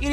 It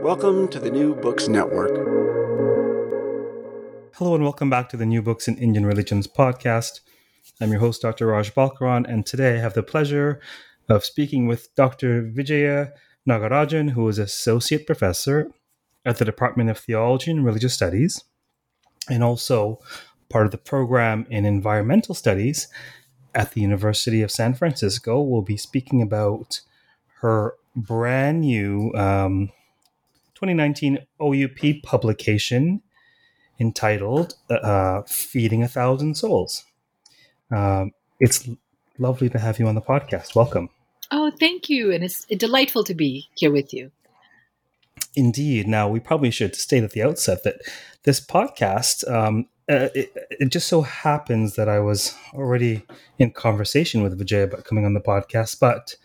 Welcome to the New Books Network. Hello and welcome back to the New Books in Indian Religions podcast. I'm your host, Dr. Raj Balkaran, and today I have the pleasure of speaking with Dr. Vijaya Nagarajan, who is Associate Professor at the Department of Theology and Religious Studies, and also part of the program in Environmental Studies at the University of San Francisco. We'll be speaking about her brand new 2019 OUP publication entitled Feeding a Thousand Souls. It's lovely to have you on the podcast. Welcome. Oh, thank you. And it's delightful to be here with you. Indeed. Now, we probably should state at the outset that this podcast, it just so happens that I was already in conversation with Vijaya about coming on the podcast, but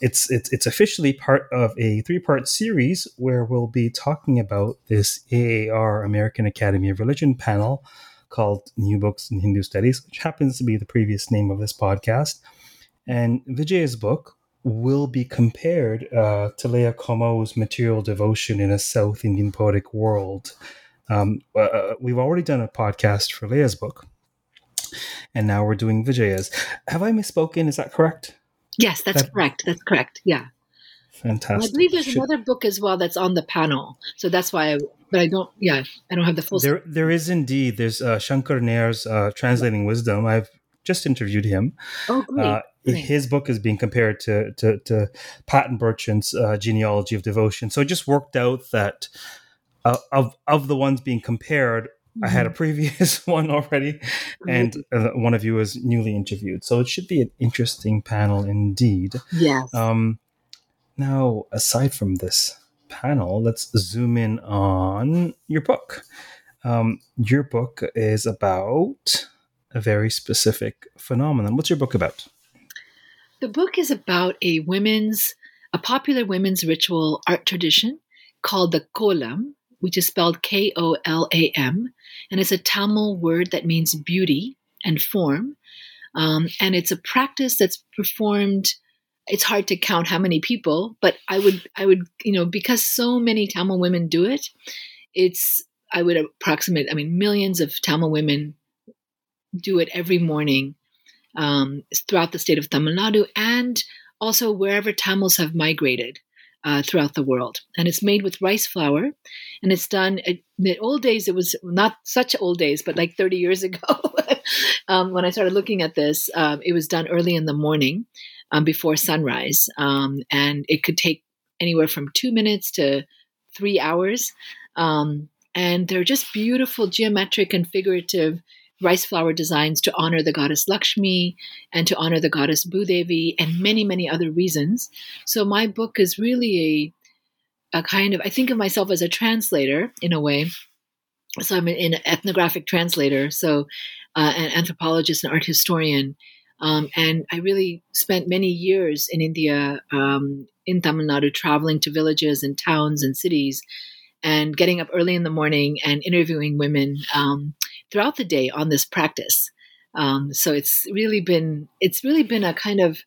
it's officially part of a 3-part series where we'll be talking about this AAR American Academy of Religion panel called New Books in Hindu Studies, which happens to be the previous name of this podcast. And Vijaya's book will be compared to Lea Comeau's Material Devotion in a South Indian Poetic World. We've already done a podcast for Lea's book, and now we're doing Vijaya's. Have I misspoken? Is that correct? Yes, that's correct. That's correct. Yeah. Fantastic. I believe there's another book as well that's on the panel. So that's why I don't have the full. There is indeed. There's Shankar Nair's Translating Wisdom. I've just interviewed him. Oh, great. His book is being compared to Patton Burchand's Genealogy of Devotion. So it just worked out that of the ones being compared, I had a previous one already, and one of you was newly interviewed. So it should be an interesting panel indeed. Yes. Now, aside from this panel, let's zoom in on your book. Your book is about a very specific phenomenon. What's your book about? The book is about a popular women's ritual art tradition called the kolam, which is spelled Kolam, and it's a Tamil word that means beauty and form. And it's a practice that's performed. It's hard to count how many people, but I would, because so many Tamil women do it, millions of Tamil women do it every morning throughout the state of Tamil Nadu and also wherever Tamils have migrated. Throughout the world. And it's made with rice flour, and it's done in the old days. It was not such old days, but like 30 years ago when I started looking at this, it was done early in the morning before sunrise. And it could take anywhere from 2 minutes to 3 hours. And they're just beautiful geometric and figurative rice flour designs to honor the goddess Lakshmi and to honor the goddess Bhudevi and many, many other reasons. So my book is really a kind of, I think of myself as a translator in a way. So I'm an ethnographic translator, so an anthropologist and art historian And I really spent many years in India, in Tamil Nadu, traveling to villages and towns and cities and getting up early in the morning and interviewing women throughout the day on this practice. So it's really been a kind of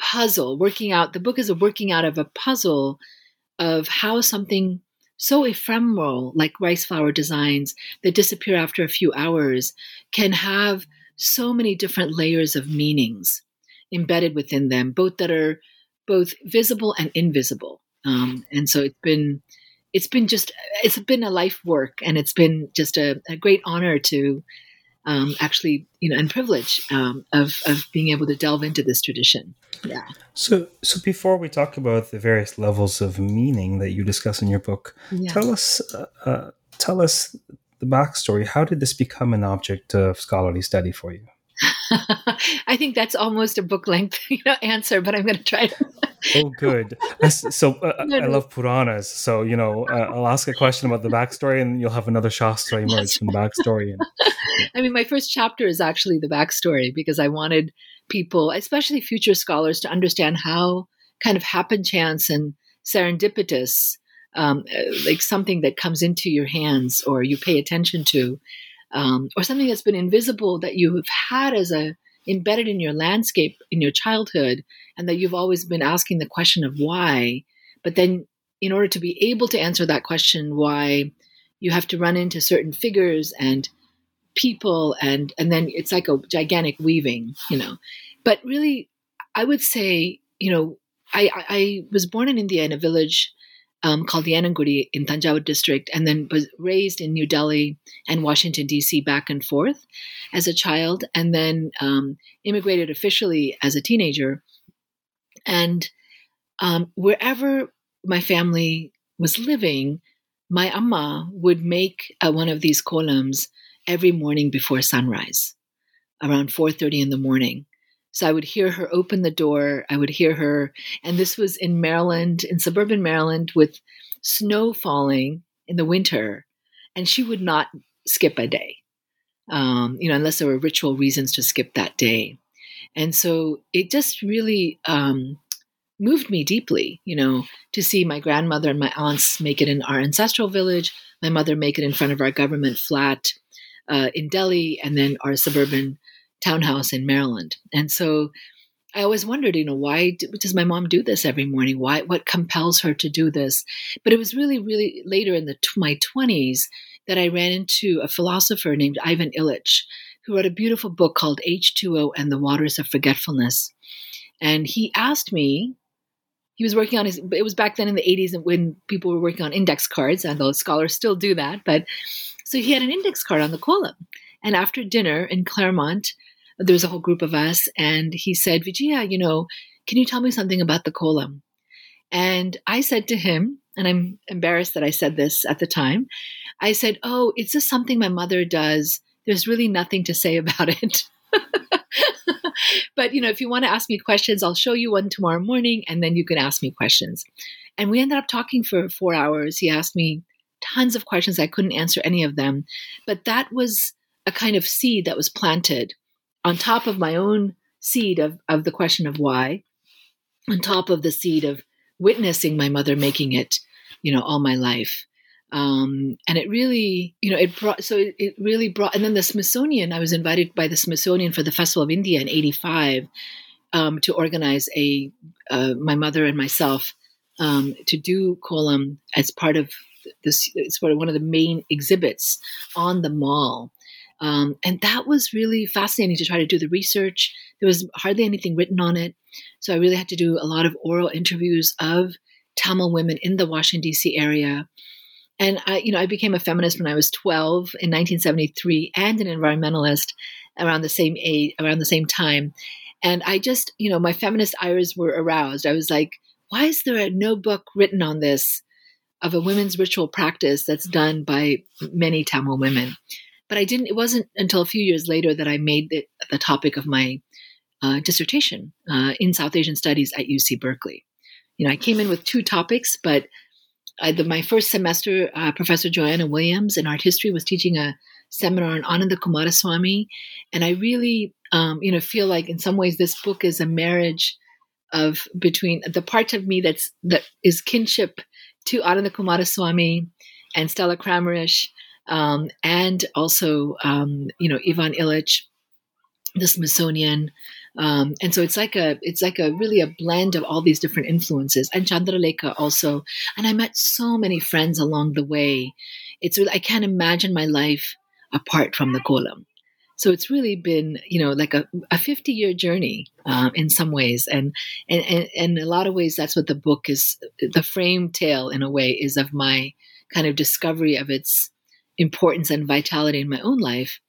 puzzle working out. The book is a working out of a puzzle of how something so ephemeral like rice flower designs that disappear after a few hours can have so many different layers of meanings embedded within them, both that are both visible and invisible. And so it's been a life work, and it's been just a great honor to actually, and privilege of being able to delve into this tradition. Yeah. So before we talk about the various levels of meaning that you discuss in your book, yeah, tell us the backstory. How did this become an object of scholarly study for you? I think that's almost a book length answer, but I'm going to try to. Oh, good. I love Puranas. So, I'll ask a question about the backstory and you'll have another Shastra emerge from the backstory. My first chapter is actually the backstory, because I wanted people, especially future scholars, to understand how kind of happen chance and serendipitous, like something that comes into your hands or you pay attention to, or something that's been invisible that you have had as embedded in your landscape in your childhood, and that you've always been asking the question of why. But then in order to be able to answer that question, why, you have to run into certain figures and people, and then it's like a gigantic weaving, But really, I would say, I was born in India in a village called the Anangudi in Tanjavur District, and then was raised in New Delhi and Washington, D.C. back and forth as a child, and then immigrated officially as a teenager. And wherever my family was living, my amma would make one of these kolams every morning before sunrise, around 4:30 in the morning. So I would hear her open the door. I would hear her, and this was in Maryland, in suburban Maryland, with snow falling in the winter, and she would not skip a day, unless there were ritual reasons to skip that day. And so it just really moved me deeply, to see my grandmother and my aunts make it in our ancestral village, my mother make it in front of our government flat in Delhi, and then our suburban townhouse in Maryland. And so I always wondered, why does my mom do this every morning? Why? What compels her to do this? But it was really, really later in my 20s that I ran into a philosopher named Ivan Illich, who wrote a beautiful book called H2O and the Waters of Forgetfulness. And he asked me, he was working on it was back then in the 80s when people were working on index cards, and those scholars still do that. But so he had an index card on the kolam. And after dinner in Claremont, there was a whole group of us, and he said, Vijaya, can you tell me something about the kolam? And I said to him, and I'm embarrassed that I said this at the time, I said, oh, it's just something my mother does. There's really nothing to say about it. But, if you want to ask me questions, I'll show you one tomorrow morning, and then you can ask me questions. And we ended up talking for 4 hours. He asked me tons of questions. I couldn't answer any of them. But that was a kind of seed that was planted on top of my own seed of the question of why, on top of the seed of witnessing my mother making it, all my life. And it really, it really brought, and then the Smithsonian, I was invited by the Smithsonian for the Festival of India in 85 to organize my mother and myself to do kolam as part of this, it's sort of one of the main exhibits on the mall. And that was really fascinating to try to do the research. There was hardly anything written on it. So I really had to do a lot of oral interviews of Tamil women in the Washington, D.C. area. And I became a feminist when I was 12 in 1973 and an environmentalist around the same time. And I just, my feminist ires were aroused. I was like, why is there no book written on this of a women's ritual practice that's done by many Tamil women? But I didn't. It wasn't until a few years later that I made it the topic of my dissertation in South Asian Studies at UC Berkeley. I came in with two topics, but my first semester, Professor Joanna Williams in art history was teaching a seminar on Ananda Kumaraswamy, and I really feel like in some ways this book is a marriage of between the part of me that is kinship to Ananda Kumaraswamy and Stella Kramrisch, and also Ivan Illich, the Smithsonian, and so it's like a really a blend of all these different influences, and Chandralekha also. And I met so many friends along the way. It's really, I can't imagine my life apart from the kolam. So it's really been, like a 50-year journey in some ways. And in a lot of ways, that's what the book is. The frame tale, in a way, is of my kind of discovery of its importance and vitality in my own life,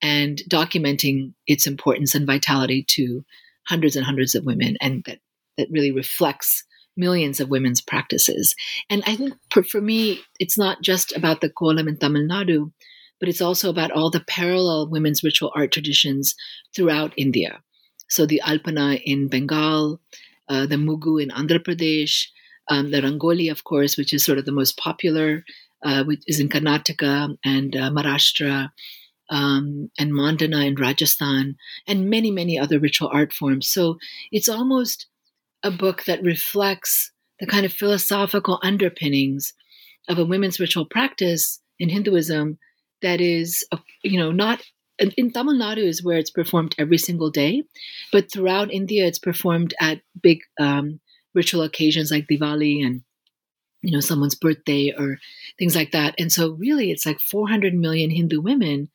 and documenting its importance and vitality to hundreds and hundreds of women. And that really reflects millions of women's practices. And I think for me, it's not just about the kolam in Tamil Nadu, but it's also about all the parallel women's ritual art traditions throughout India. So the Alpana in Bengal, the Muggu in Andhra Pradesh, the Rangoli, of course, which is sort of the most popular, which is in Karnataka and Maharashtra, and Mandana in Rajasthan, and many, many other ritual art forms. So it's almost a book that reflects the kind of philosophical underpinnings of a women's ritual practice in Hinduism that is, not in Tamil Nadu is where it's performed every single day, but throughout India, it's performed at big ritual occasions like Diwali and, someone's birthday or things like that. And so really it's like 400 million Hindu women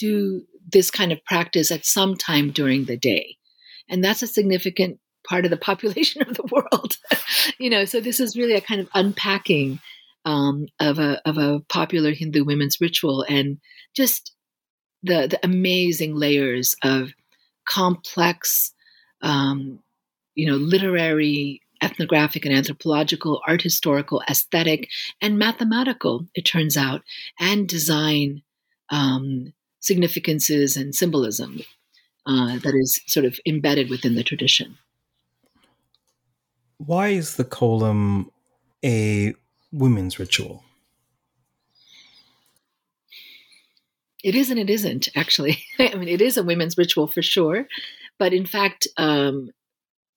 do this kind of practice at some time during the day. And that's a significant part of the population of the world, so this is really a kind of unpacking of a popular Hindu women's ritual, and just the amazing layers of complex, literary, ethnographic and anthropological, art historical, aesthetic, and mathematical, it turns out, and design significances and symbolism that is sort of embedded within the tradition. Why is the kolam a women's ritual? It is and it isn't, actually. I mean, it is a women's ritual for sure. But in fact,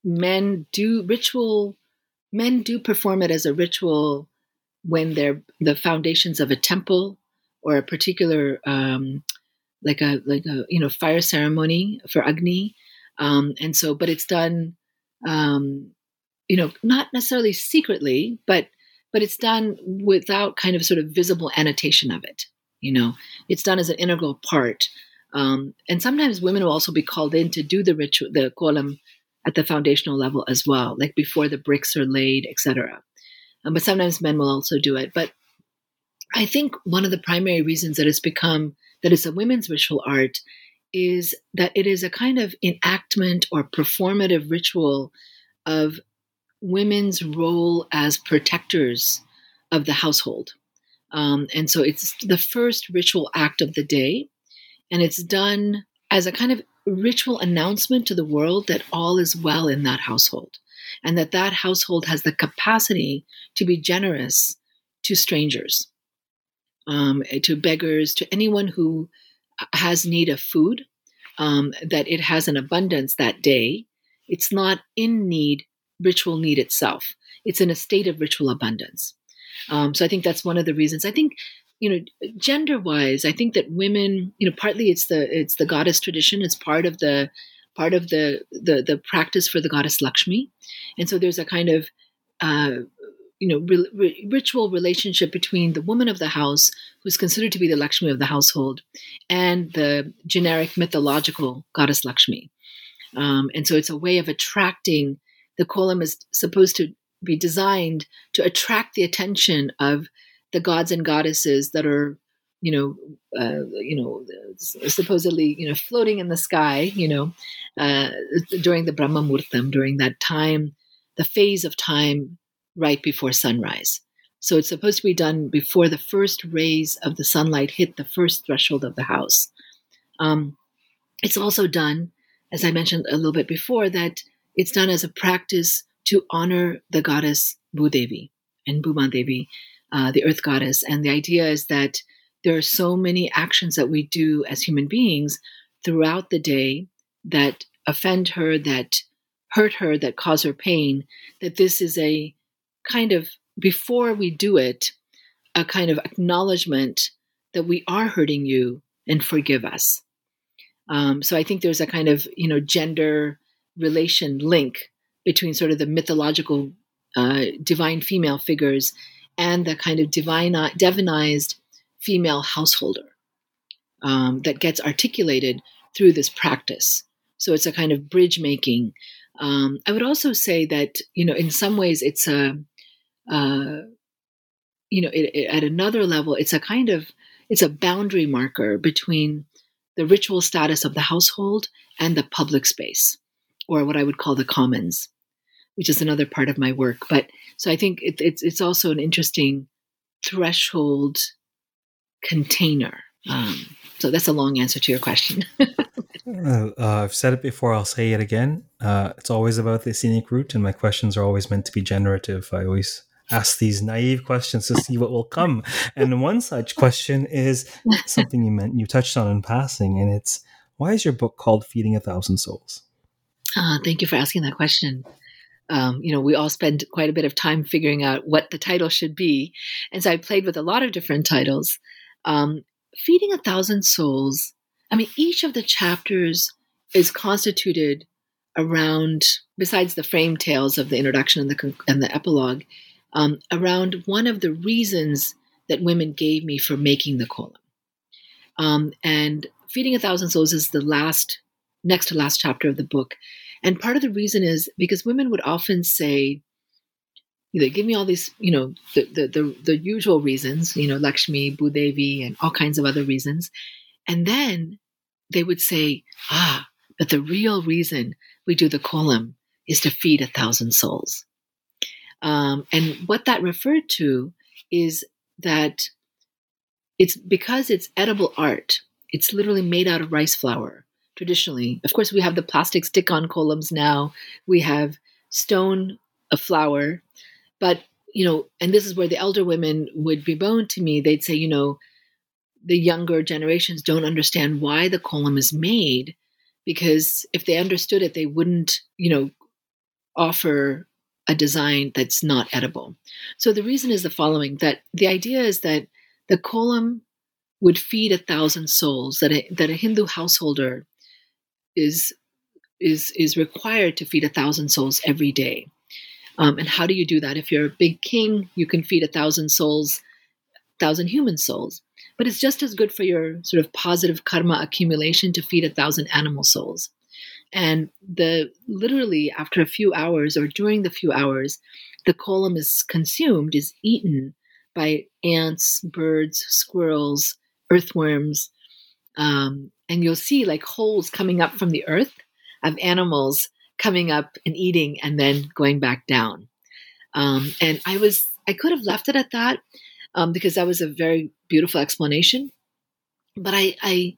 men do perform it as a ritual when they're the foundations of a temple or a particular, fire ceremony for Agni. But it's done, not necessarily secretly, but it's done without kind of sort of visible annotation of it. It's done as an integral part. And sometimes women will also be called in to do the ritual, the kolam, at the foundational level as well, like before the bricks are laid, etc. But sometimes men will also do it. But I think one of the primary reasons that it's become, that it's a women's ritual art, is that it is a kind of enactment or performative ritual of women's role as protectors of the household. And so it's the first ritual act of the day, and it's done as a kind of ritual announcement to the world that all is well in that household, and that household has the capacity to be generous to strangers, to beggars, to anyone who has need of food, that it has an abundance that day. It's not in need, ritual need itself. It's in a state of ritual abundance. So I think that's one of the reasons. I think, gender-wise, I think that women, partly it's the goddess tradition. It's part of the practice for the goddess Lakshmi, and so there's a kind of ritual relationship between the woman of the house, who's considered to be the Lakshmi of the household, and the generic mythological goddess Lakshmi. And so it's a way of attracting. The kolam is supposed to be designed to attract the attention of the gods and goddesses that are, supposedly, floating in the sky, during the Brahma Muhurtam, during that time, the phase of time right before sunrise. So it's supposed to be done before the first rays of the sunlight hit the first threshold of the house. It's also done, as I mentioned a little bit before, that it's done as a practice to honor the goddess Bhudevi and Bhumadevi, the earth goddess. And the idea is that there are so many actions that we do as human beings throughout the day that offend her, that hurt her, that cause her pain, that this is a kind of, before we do it, a kind of acknowledgement that we are hurting you and forgive us. So I think there's a kind of, gender relation link between sort of the mythological divine female figures and the kind of divinized female householder that gets articulated through this practice. So it's a kind of bridge making. I would also say that, in some ways it's a, at another level, it's a boundary marker between the ritual status of the household and the public space, or what I would call the commons, which is another part of my work. But so I think it's also an interesting threshold container. So that's a long answer to your question. I've said it before, I'll say it again. It's always about the scenic route, and my questions are always meant to be generative. I always ask these naive questions to see what will come. And one such question is something you touched on in passing, and it's, why is your book called Feeding a Thousand Souls? Thank you for asking that question. We all spend quite a bit of time figuring out what the title should be. And so I played with a lot of different titles. Feeding a Thousand Souls, each of the chapters is constituted around, besides the frame tales of the introduction and the epilogue, around one of the reasons that women gave me for making the kolam. And Feeding a Thousand Souls is the next to last chapter of the book. And part of the reason is because women would often say, they give me all these, the usual reasons, Lakshmi, Bhudevi, and all kinds of other reasons. And then they would say, but the real reason we do the kolam is to feed 1,000 souls. And what that referred to is that it's because it's edible art. It's literally made out of rice flour, traditionally. Of course, we have the plastic stick-on kolams now. We have stone of flour. But, and this is where the elder women would bemoan to me. They'd say, the younger generations don't understand why the kolam is made, because if they understood it, they wouldn't, offer a design that's not edible. So the reason is the following, that the idea is that the kolam would feed 1,000 souls, that a Hindu householder is required to feed 1,000 souls every day. And how do you do that? If you're a big king, you can feed 1,000 souls, 1,000 human souls. But it's just as good for your sort of positive karma accumulation to feed 1,000 animal souls. And literally after a few hours, or during the few hours, the kolam is consumed, is eaten by ants, birds, squirrels, earthworms. And you'll see holes coming up from the earth of animals coming up and eating and then going back down. And I could have left it at that because that was a very beautiful explanation. But I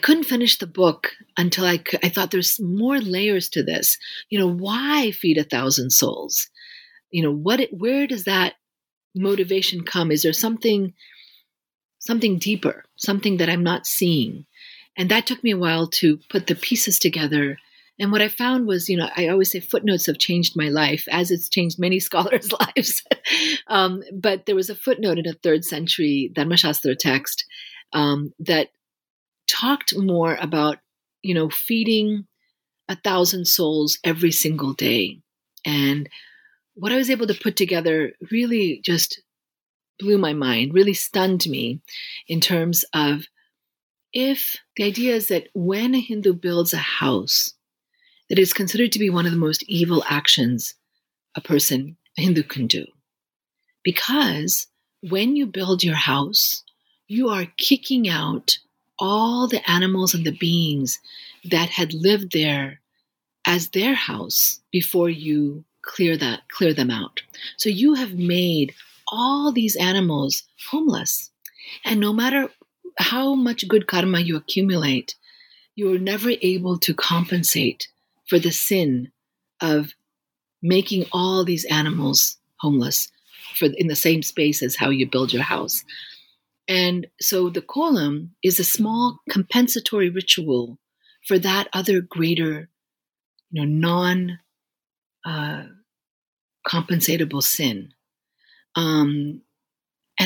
couldn't finish the book until I thought there's more layers to this. Why feed 1,000 souls? Where does that motivation come? Is there something deeper, something that I'm not seeing? And that took me a while to put the pieces together. And what I found was, I always say footnotes have changed my life, as it's changed many scholars' lives. But there was a footnote in a 3rd century Dharmashastra text that talked more about, feeding 1,000 souls every single day. And what I was able to put together really just blew my mind, really stunned me, in terms of, if the idea is that when a Hindu builds a house, that is considered to be one of the most evil actions a Hindu can do. Because when you build your house, you are kicking out all the animals and the beings that had lived there as their house before you clear them out. So you have made all these animals homeless. And no matter how much good karma you accumulate, you are never able to compensate for the sin of making all these animals homeless in the same space as how you build your house. And so the kolam is a small compensatory ritual for that other greater, non-compensatable sin. When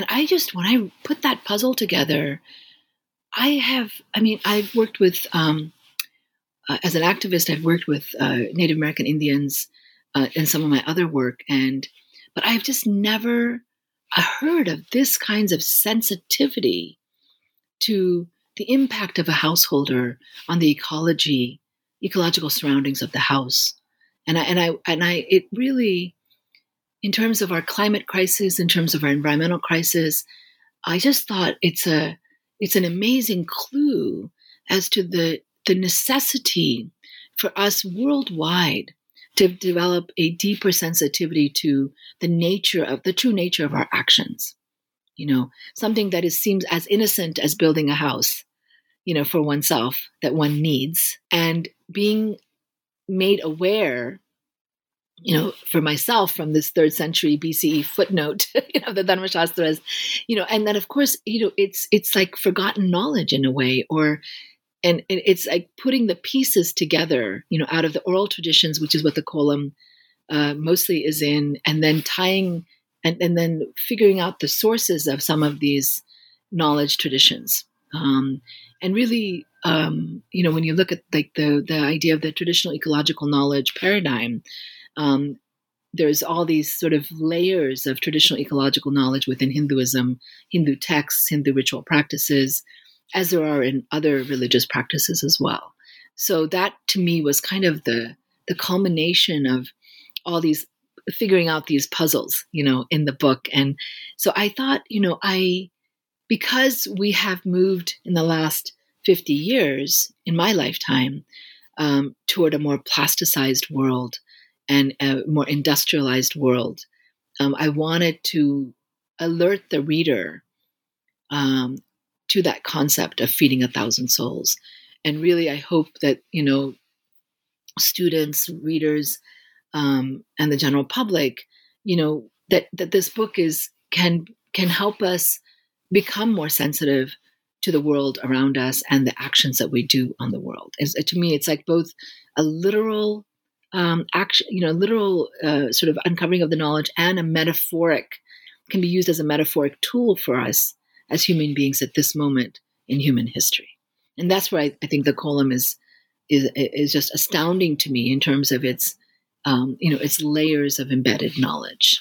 I put that puzzle together, I've worked with, as an activist, I've worked with Native American Indians in some of my other work, but I've just never heard of this kinds of sensitivity to the impact of a householder on the ecological surroundings of the house. It really, in terms of our climate crisis, in terms of our environmental crisis, I just thought it's an amazing clue as to the necessity for us worldwide to develop a deeper sensitivity to the true nature of our actions. Something that seems as innocent as building a house, for oneself that one needs, and being made aware, for myself from this 3rd century BCE footnote, the Dharma Shastras, and then of course, it's like forgotten knowledge in a way, and it's like putting the pieces together, out of the oral traditions, which is what the kolam mostly is in, and then tying and then figuring out the sources of some of these knowledge traditions. When you look at like the idea of the traditional ecological knowledge paradigm, there's all these sort of layers of traditional ecological knowledge within Hinduism, Hindu texts, Hindu ritual practices, as there are in other religious practices as well. So that to me was kind of the culmination of all these, figuring out these puzzles, in the book. And so I thought, because we have moved in the last 50 years in my lifetime toward a more plasticized world and a more industrialized world, I wanted to alert the reader to that concept of feeding 1,000 souls. And really, I hope that, students, readers, and the general public, that this book can help us become more sensitive to the world around us and the actions that we do on the world. To me, it's like both a literal action, literal sort of uncovering of the knowledge, and can be used as a metaphoric tool for us as human beings at this moment in human history. And that's where I think the kolam is just astounding to me in terms of its it's layers of embedded knowledge.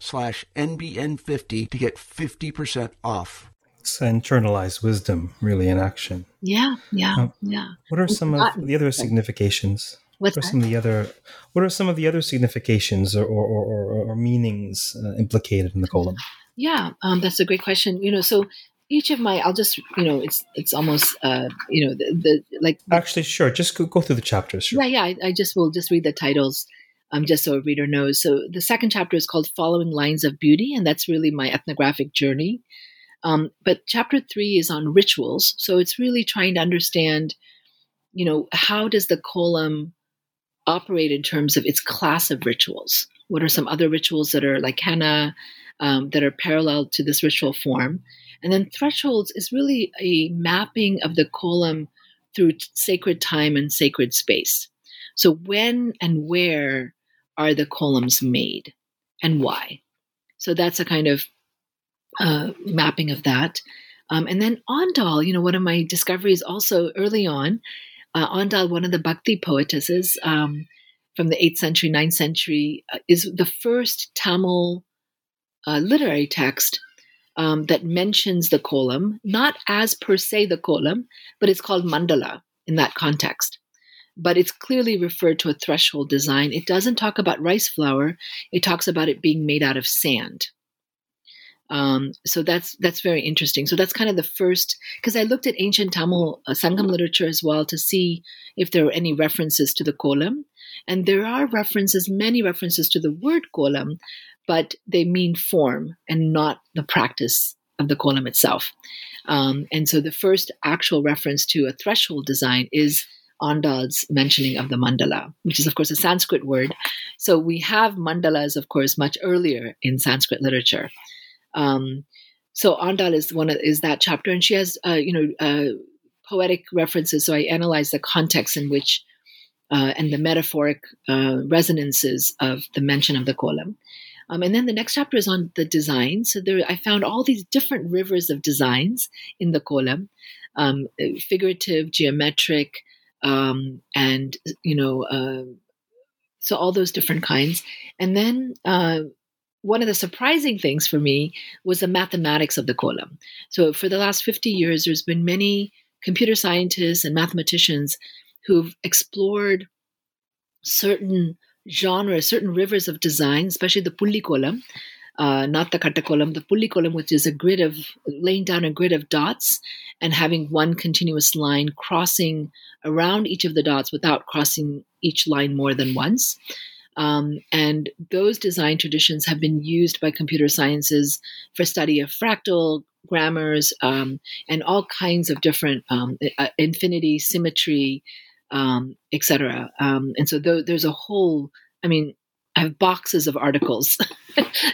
to get 50% off. It's internalized wisdom really in action. Yeah. What are some of the other significations or meanings implicated in the kolam? Yeah, that's a great question. So each of my, I'll just, it's almost, Actually, sure. Just go through the chapters. Sure. Yeah. I will just read the titles. Just so a reader knows. So the 2nd chapter is called Following Lines of Beauty, and that's really my ethnographic journey. But chapter 3 is on rituals. So it's really trying to understand, how does the kolam operate in terms of its class of rituals? What are some other rituals that are like henna, that are parallel to this ritual form? And then thresholds is really a mapping of the kolam through sacred time and sacred space. So when and where are the kolams made and why? So that's a kind of mapping of that. And then Andal, one of my discoveries also early on Andal, one of the Bhakti poetesses from the 8th century, 9th century, is the first Tamil literary text that mentions the kolam, not as per se the kolam, but it's called mandala in that context. But it's clearly referred to a threshold design. It doesn't talk about rice flour. It talks about it being made out of sand. So that's very interesting. So that's kind of the first, because I looked at ancient Tamil Sangam literature as well to see if there were any references to the kolam. And there are references, many references to the word kolam, but they mean form and not the practice of the kolam itself. And so the first actual reference to a threshold design is Andal's mentioning of the mandala, which is, of course, a Sanskrit word. So we have mandalas, of course, much earlier in Sanskrit literature. So Andal is that chapter, and she has, poetic references. So I analyzed the context in which and the metaphoric resonances of the mention of the kolam. And then the next chapter is on the design. So there, I found all these different rivers of designs in the kolam, figurative, geometric, so all those different kinds. And then one of the surprising things for me was the mathematics of the kolam. So for the last 50 years, there's been many computer scientists and mathematicians who've explored certain genres, certain rivers of design, especially the pulli kolam, not the katta kolam, the pulli kolam, which is a grid of, laying down a grid of dots and having one continuous line crossing around each of the dots without crossing each line more than once. And those design traditions have been used by computer sciences for study of fractal grammars and all kinds of different infinity, symmetry, etc. And so there's a whole, I have boxes of articles.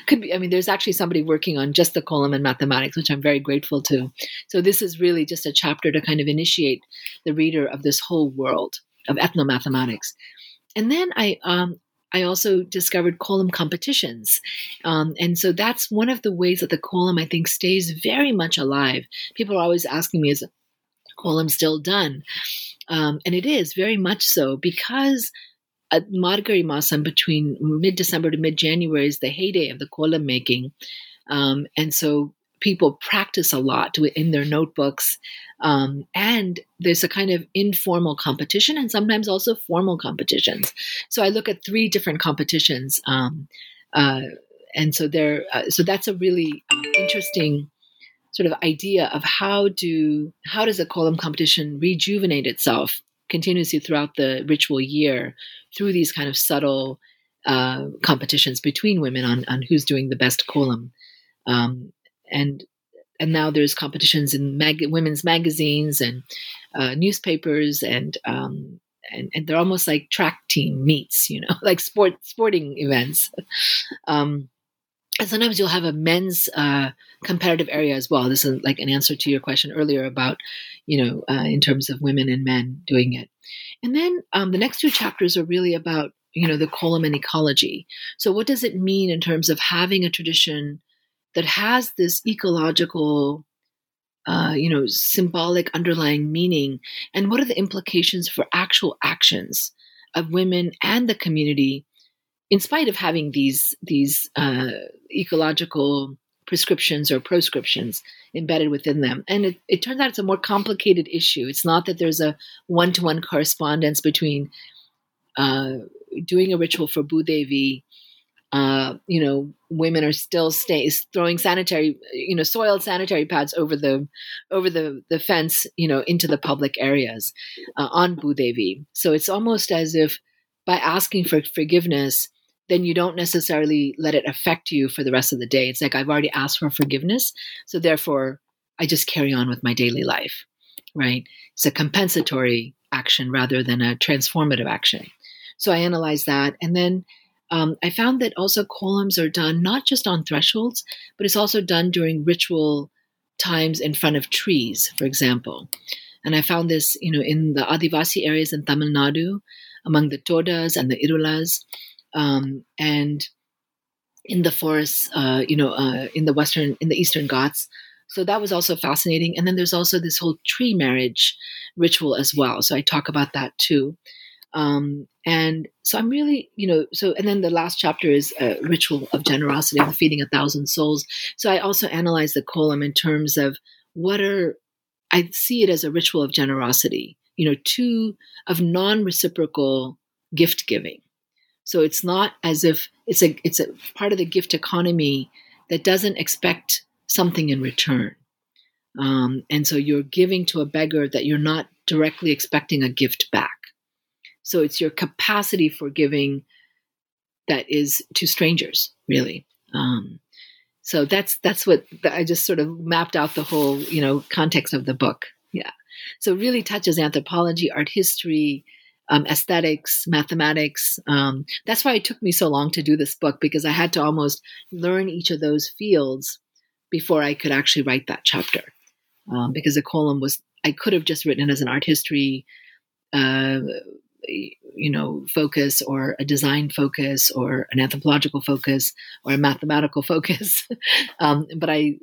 Could be, there's actually somebody working on just the kolam and mathematics, which I'm very grateful to. So this is really just a chapter to kind of initiate the reader of this whole world of ethnomathematics. And then I also discovered kolam competitions. And so that's one of the ways that the kolam, I think, stays very much alive. People are always asking me, is kolam still done? And it is very much so, because at Margari Masam, between mid-December to mid-January, is the heyday of the kolam making. And so people practice a lot in their notebooks. And there's a kind of informal competition and sometimes also formal competitions. So I look at three different competitions. And so there, so that's a really interesting sort of idea of how does a kolam competition rejuvenate itself continuously throughout the ritual year through these kind of subtle competitions between women on who's doing the best kolam. And now there's competitions in women's magazines and newspapers, and they're almost like track team meets, like sporting events. And sometimes you'll have a men's comparative area as well. This is like an answer to your question earlier about, in terms of women and men doing it. And then the next two chapters are really about, the kolam and ecology. So what does it mean in terms of having a tradition that has this ecological, symbolic underlying meaning? And what are the implications for actual actions of women and the community in spite of having these ecological prescriptions or proscriptions embedded within them? And it turns out it's a more complicated issue. It's not that there's a one-to-one correspondence between doing a ritual for Bhudevi, women are still throwing sanitary, soiled sanitary pads over the fence, into the public areas on Bhudevi. So it's almost as if by asking for forgiveness, then you don't necessarily let it affect you for the rest of the day. It's like, I've already asked for forgiveness, so therefore I just carry on with my daily life, right? It's a compensatory action rather than a transformative action. So I analyzed that. And then I found that also kolams are done not just on thresholds, but it's also done during ritual times in front of trees, for example. And I found this, in the Adivasi areas in Tamil Nadu, among the Todas and the Irulas, and in the forests, in the eastern Ghats, So that was also fascinating. And then there's also this whole tree marriage ritual as well. So I talk about that too. And so I'm really, and then the last chapter is a ritual of generosity, of feeding 1,000 souls. So I also analyze the kolam in terms of I see it as a ritual of generosity, of non-reciprocal gift giving. So it's not as if it's a part of the gift economy that doesn't expect something in return. And so you're giving to a beggar that you're not directly expecting a gift back. So it's your capacity for giving that is to strangers, really. So that's what I just sort of mapped out the whole, context of the book. Yeah. So it really touches anthropology, art history, aesthetics, mathematics. That's why it took me so long to do this book, because I had to almost learn each of those fields before I could actually write that chapter. Because the kolam I could have just written it as an art history focus, or a design focus, or an anthropological focus, or a mathematical focus, but a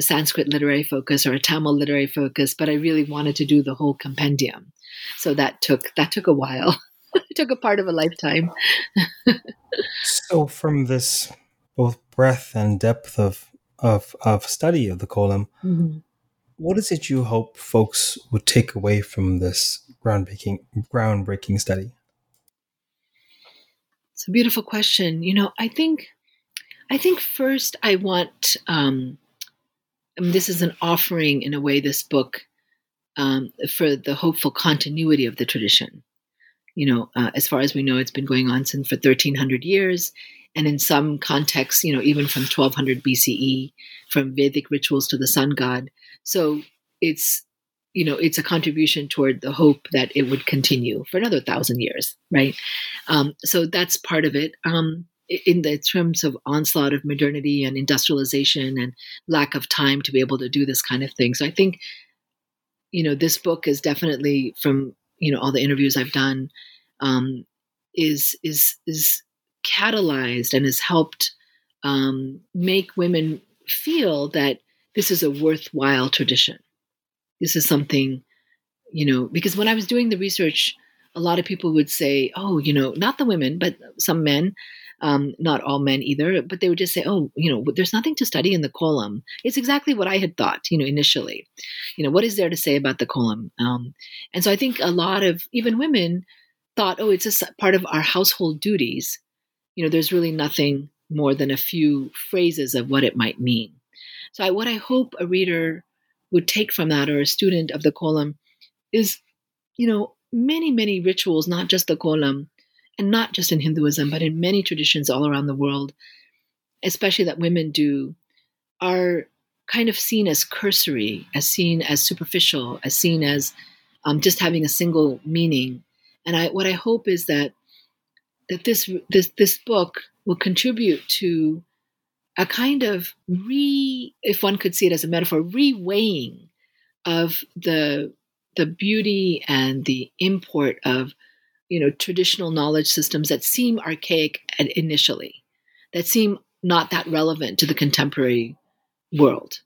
Sanskrit literary focus, or a Tamil literary focus. But I really wanted to do the whole compendium, so that took a while. It took a part of a lifetime. So, from this both breadth and depth of study of the kolam. Mm-hmm. What is it you hope folks would take away from this groundbreaking study? It's a beautiful question. I think first I want, this is an offering in a way, this book, for the hopeful continuity of the tradition. As far as we know, it's been going on since for 1,300 years. And in some contexts, even from 1200 BCE, from Vedic rituals to the sun god. So it's a contribution toward the hope that it would continue for another 1,000 years, right? So that's part of it. In the terms of onslaught of modernity and industrialization and lack of time to be able to do this kind of thing. So I think, this book is definitely, from, all the interviews I've done, is catalyzed and has helped make women feel that this is a worthwhile tradition. This is something, because when I was doing the research, a lot of people would say, not the women, but some men, not all men either, but they would just say, there's nothing to study in the kolam. It's exactly what I had thought, initially. What is there to say about the kolam? And so I think a lot of even women thought, it's just part of our household duties. There's really nothing more than a few phrases of what it might mean. So what I hope a reader would take from that, or a student of the kolam, is, many, many rituals, not just the kolam, and not just in Hinduism, but in many traditions all around the world, especially that women do, are kind of seen as cursory, as seen as superficial, as seen as just having a single meaning. And what I hope is that this book will contribute to a kind of if one could see it as a metaphor, reweighing of the beauty and the import of, traditional knowledge systems that seem archaic initially, that seem not that relevant to the contemporary world.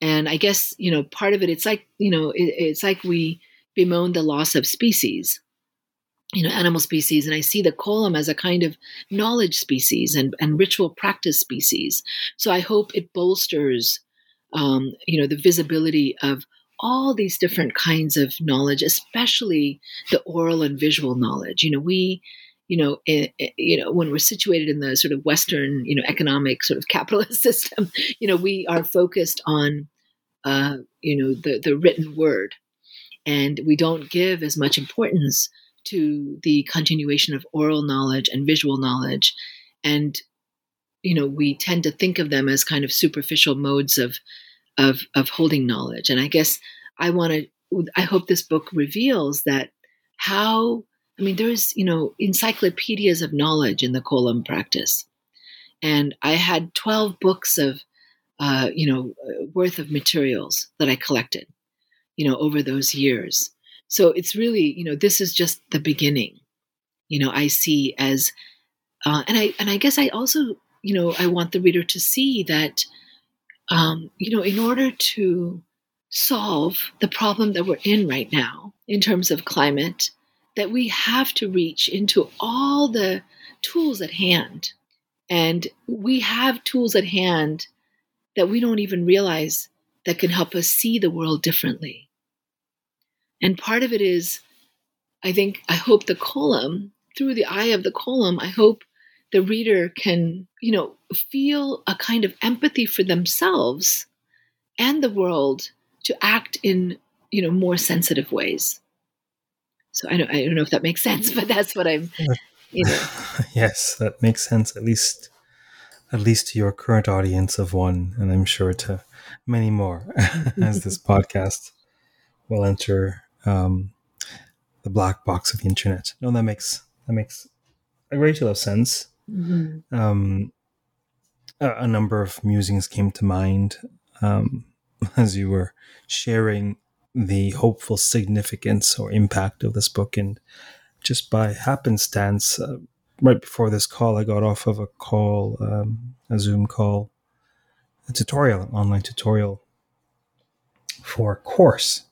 And I guess, part of it, it's like, it's like we bemoan the loss of species, animal species, and I see the kolam as a kind of knowledge species and ritual practice species. So I hope it bolsters, the visibility of all these different kinds of knowledge, especially the oral and visual knowledge. When we're situated in the sort of Western, economic sort of capitalist system, we are focused on, the written word, and we don't give as much importance to the continuation of oral knowledge and visual knowledge. And, we tend to think of them as kind of superficial modes of holding knowledge. And I guess I hope this book reveals that there's, encyclopedias of knowledge in the kolam practice. And I had 12 books of, worth of materials that I collected, over those years. So it's really, this is just the beginning. I see as, and I guess I also, I want the reader to see that in order to solve the problem that we're in right now in terms of climate, that we have to reach into all the tools at hand. And we have tools at hand that we don't even realize that can help us see the world differently. And part of it is, I hope the kolam, through the eye of the kolam, I hope the reader can, feel a kind of empathy for themselves and the world to act in, more sensitive ways. So I don't know if that makes sense, but that's what I'm, Yes, that makes sense, at least to your current audience of one, and I'm sure to many more as this podcast will enter the black box of the internet. No, that makes a great deal of sense. Mm-hmm. A number of musings came to mind as you were sharing the hopeful significance or impact of this book. And just by happenstance, right before this call, I got off of a Zoom call, an online tutorial for a course.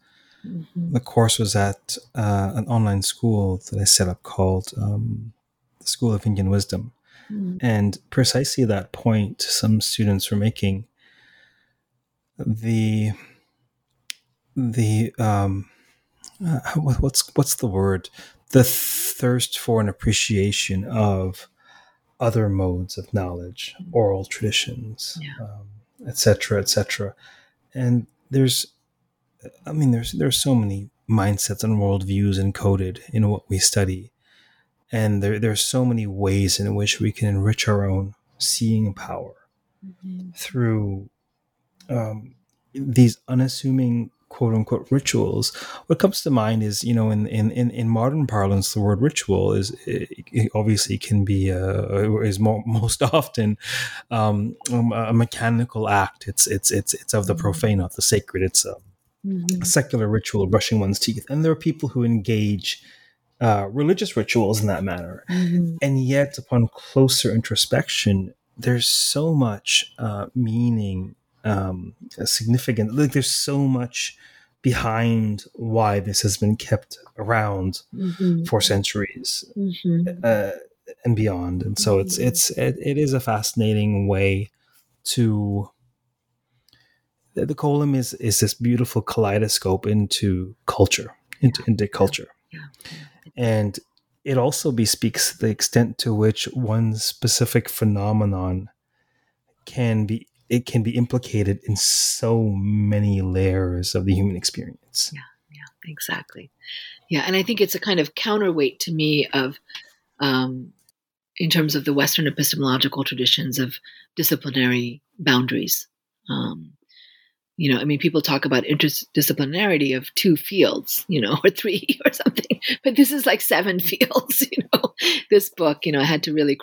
Mm-hmm. The course was at an online school that I set up called the School of Indian Wisdom. Mm-hmm. And precisely that point some students were making, what's the word? The thirst for an appreciation of other modes of knowledge, oral traditions, etc. And there's so many mindsets and worldviews encoded in what we study. And there's so many ways in which we can enrich our own seeing power through these unassuming quote-unquote rituals. What comes to mind is, in modern parlance, the word ritual is obviously can be most often a mechanical act. It's of the profane, of the sacred. It's a secular ritual, brushing one's teeth. And there are people who engage religious rituals in that manner. Mm-hmm. And yet, upon closer introspection, there's so much meaning, significant, there's so much behind why this has been kept around for centuries and beyond. And so it is a fascinating way to, the kolam is this beautiful kaleidoscope into culture. Yeah. And it also bespeaks the extent to which one specific phenomenon can be implicated in so many layers of the human experience. Yeah, exactly. Yeah, and I think it's a kind of counterweight to me of, in terms of the Western epistemological traditions of disciplinary boundaries. People talk about interdisciplinarity of two fields, or three or something, but this is like seven fields, This book, I had to really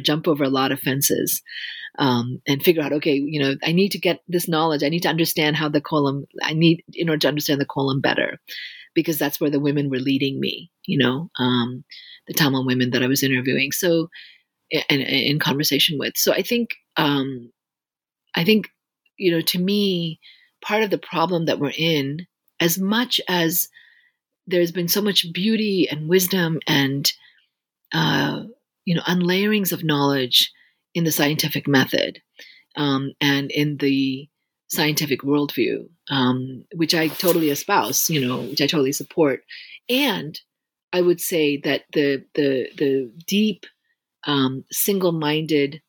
jump over a lot of fences. And figure out, okay, I need to get this knowledge. I need to understand how the kolam, in order to understand the kolam better, because that's where the women were leading me, the Tamil women that I was interviewing. So, and in conversation with. So I think, to me, part of the problem that we're in, as much as there's been so much beauty and wisdom and, unlayerings of knowledge in the scientific method, and in the scientific worldview, which I totally espouse, which I totally support. And I would say that the deep, single-minded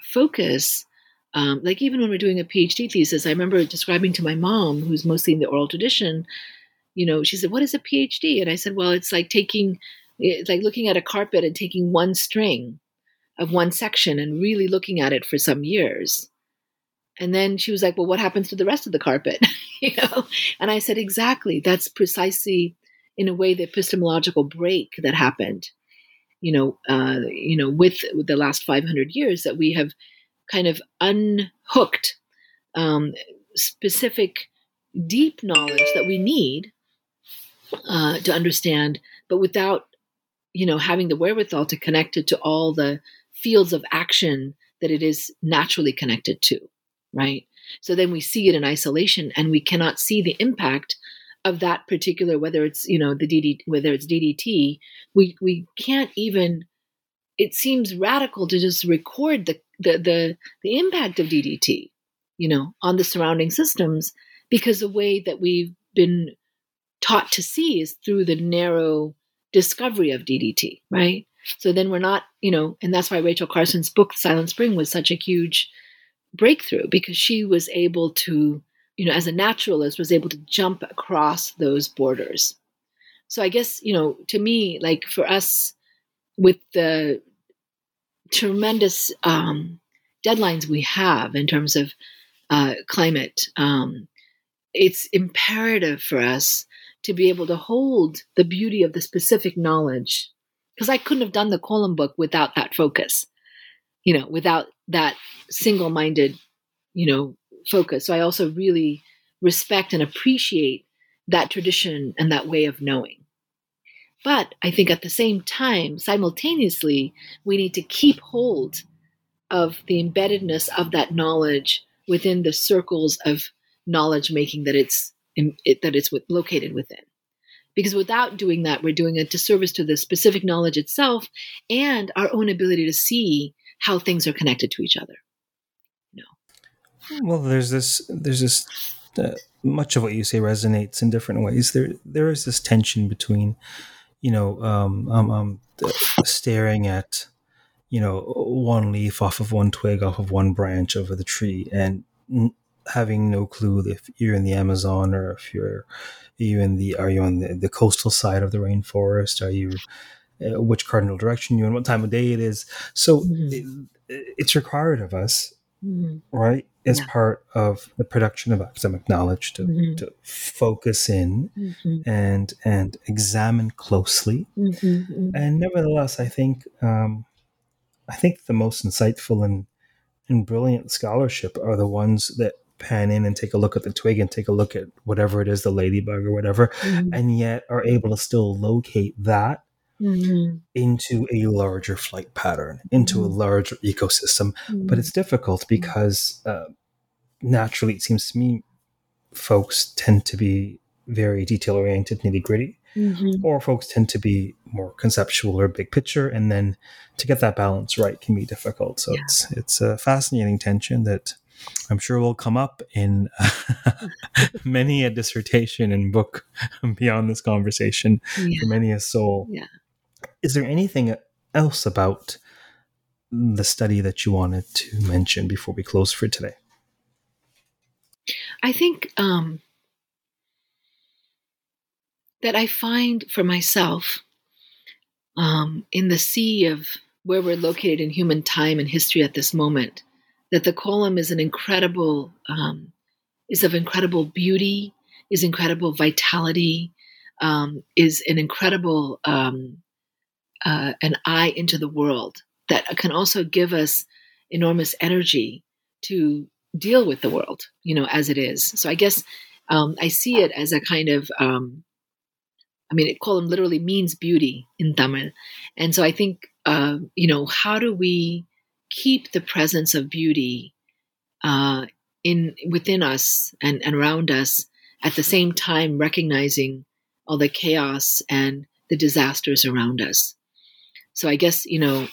focus, like even when we're doing a PhD thesis, I remember describing to my mom, who's mostly in the oral tradition, she said, "What is a PhD?" And I said, "Well, it's like looking at a carpet and taking one string of one section and really looking at it for some years." And then she was like, "Well, what happens to the rest of the carpet?" And I said, exactly. That's precisely, in a way, the epistemological break that happened, with the last 500 years, that we have kind of unhooked specific deep knowledge that we need to understand, but without, having the wherewithal to connect it to all the fields of action that it is naturally connected to. right? So then we see it in isolation and we cannot see the impact of that particular, whether it's, you know, the DD, whether it's DDT, we can't even, it seems radical to just record the impact of DDT, you know, on the surrounding systems, because the way that we've been taught to see is through the narrow discovery of DDT, right? So then we're not, you know, and that's why Rachel Carson's book, Silent Spring, was such a huge breakthrough, because she was able to, you know, as a naturalist, was able to jump across those borders. So I guess, you know, to me, like for us, with the tremendous deadlines we have in terms of climate, it's imperative for us to be able to hold the beauty of the specific knowledge, because I couldn't have done the Kolam book without that focus, you know, without that single-minded, you know, focus. So I also really respect and appreciate that tradition and that way of knowing. But I think at the same time, simultaneously, we need to keep hold of the embeddedness of that knowledge within the circles of knowledge making that it's located within. Because without doing that, we're doing a disservice to the specific knowledge itself and our own ability to see how things are connected to each other. No. Well, there's this. Much of what you say resonates in different ways. There is this tension between, you know, staring at, you know, one leaf off of one twig, off of one branch over the tree, and having no clue if you're in the Amazon or if are you on the coastal side of the rainforest? Are you which cardinal direction you and what time of day it is? So it's required of us, right? As part of the production of academic knowledge to focus in and examine closely. And nevertheless, I think the most insightful and brilliant scholarship are the ones that pan in and take a look at the twig and take a look at whatever it is, the ladybug or whatever, and yet are able to still locate that into a larger flight pattern, into a larger ecosystem. But it's difficult because naturally, it seems to me, folks tend to be very detail-oriented, nitty-gritty, or folks tend to be more conceptual or big picture, and then to get that balance right can be difficult. So it's a fascinating tension that I'm sure will come up in many a dissertation and book beyond this conversation, for many a soul. Yeah. Is there anything else about the study that you wanted to mention before we close for today? I think that I find for myself in the sea of where we're located in human time and history at this moment, that the Kolam is of incredible beauty, is incredible vitality, is an incredible an eye into the world that can also give us enormous energy to deal with the world, you know, as it is. So I guess I see it as a kind of, Kolam literally means beauty in Tamil. And so I think, you know, how do we keep the presence of beauty within us and around us, at the same time recognizing all the chaos and the disasters around us? So I guess, you know,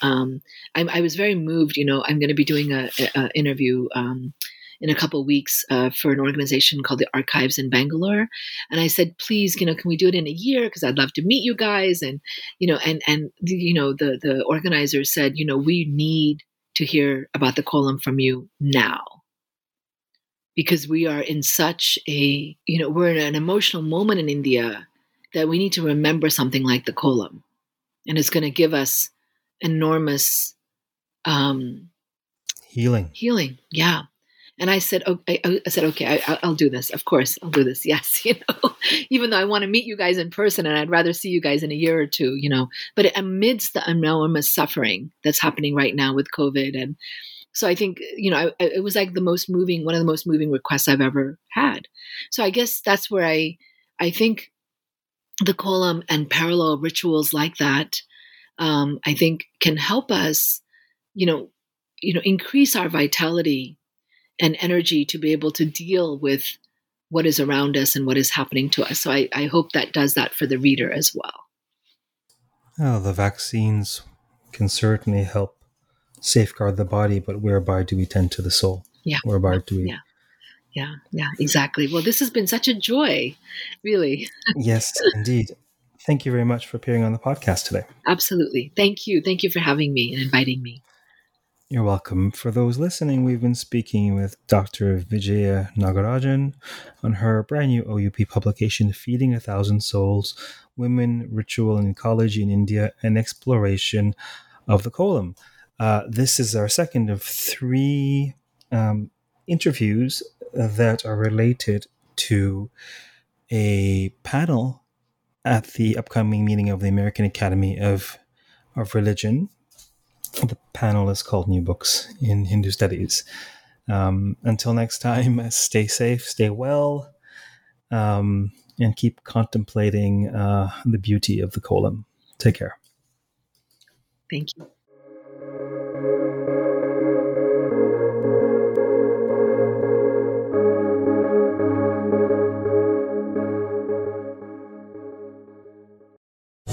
I was very moved. You know, I'm going to be doing an interview in a couple of weeks for an organization called the Archives in Bangalore. And I said, please, you know, can we do it in a year? Because I'd love to meet you guys. And, you know, and you know, the organizer said, you know, we need to hear about the Kolam from you now, because we are in such a, you know, we're in an emotional moment in India that we need to remember something like the Kolam, and it's going to give us enormous healing. Yeah. And I said, okay, I'll do this. Of course, I'll do this. Yes, you know, even though I want to meet you guys in person, and I'd rather see you guys in a year or two, you know. But amidst the enormous suffering that's happening right now with COVID, and so I think, you know, it was like one of the most moving requests I've ever had. So I guess that's where I think the Kolam and parallel rituals like that, I think, can help us, you know, increase our vitality. and energy to be able to deal with what is around us and what is happening to us. So I hope that does that for the reader as well. Oh, the vaccines can certainly help safeguard the body, but whereby do we tend to the soul? Yeah. Whereby do we... Yeah, exactly. Well, this has been such a joy, really. Yes, indeed. Thank you very much for appearing on the podcast today. Absolutely. Thank you. Thank you for having me and inviting me. You're welcome. For those listening, we've been speaking with Dr. Vijaya Nagarajan on her brand new OUP publication, Feeding a Thousand Souls, Women, Ritual and Ecology in India, an Exploration of the Kolam. This is our second of three interviews that are related to a panel at the upcoming meeting of the American Academy of Religion. The panel is called New Books in Hindu Studies. Until next time, stay safe, stay well, and keep contemplating the beauty of the kolam. Take care. Thank you.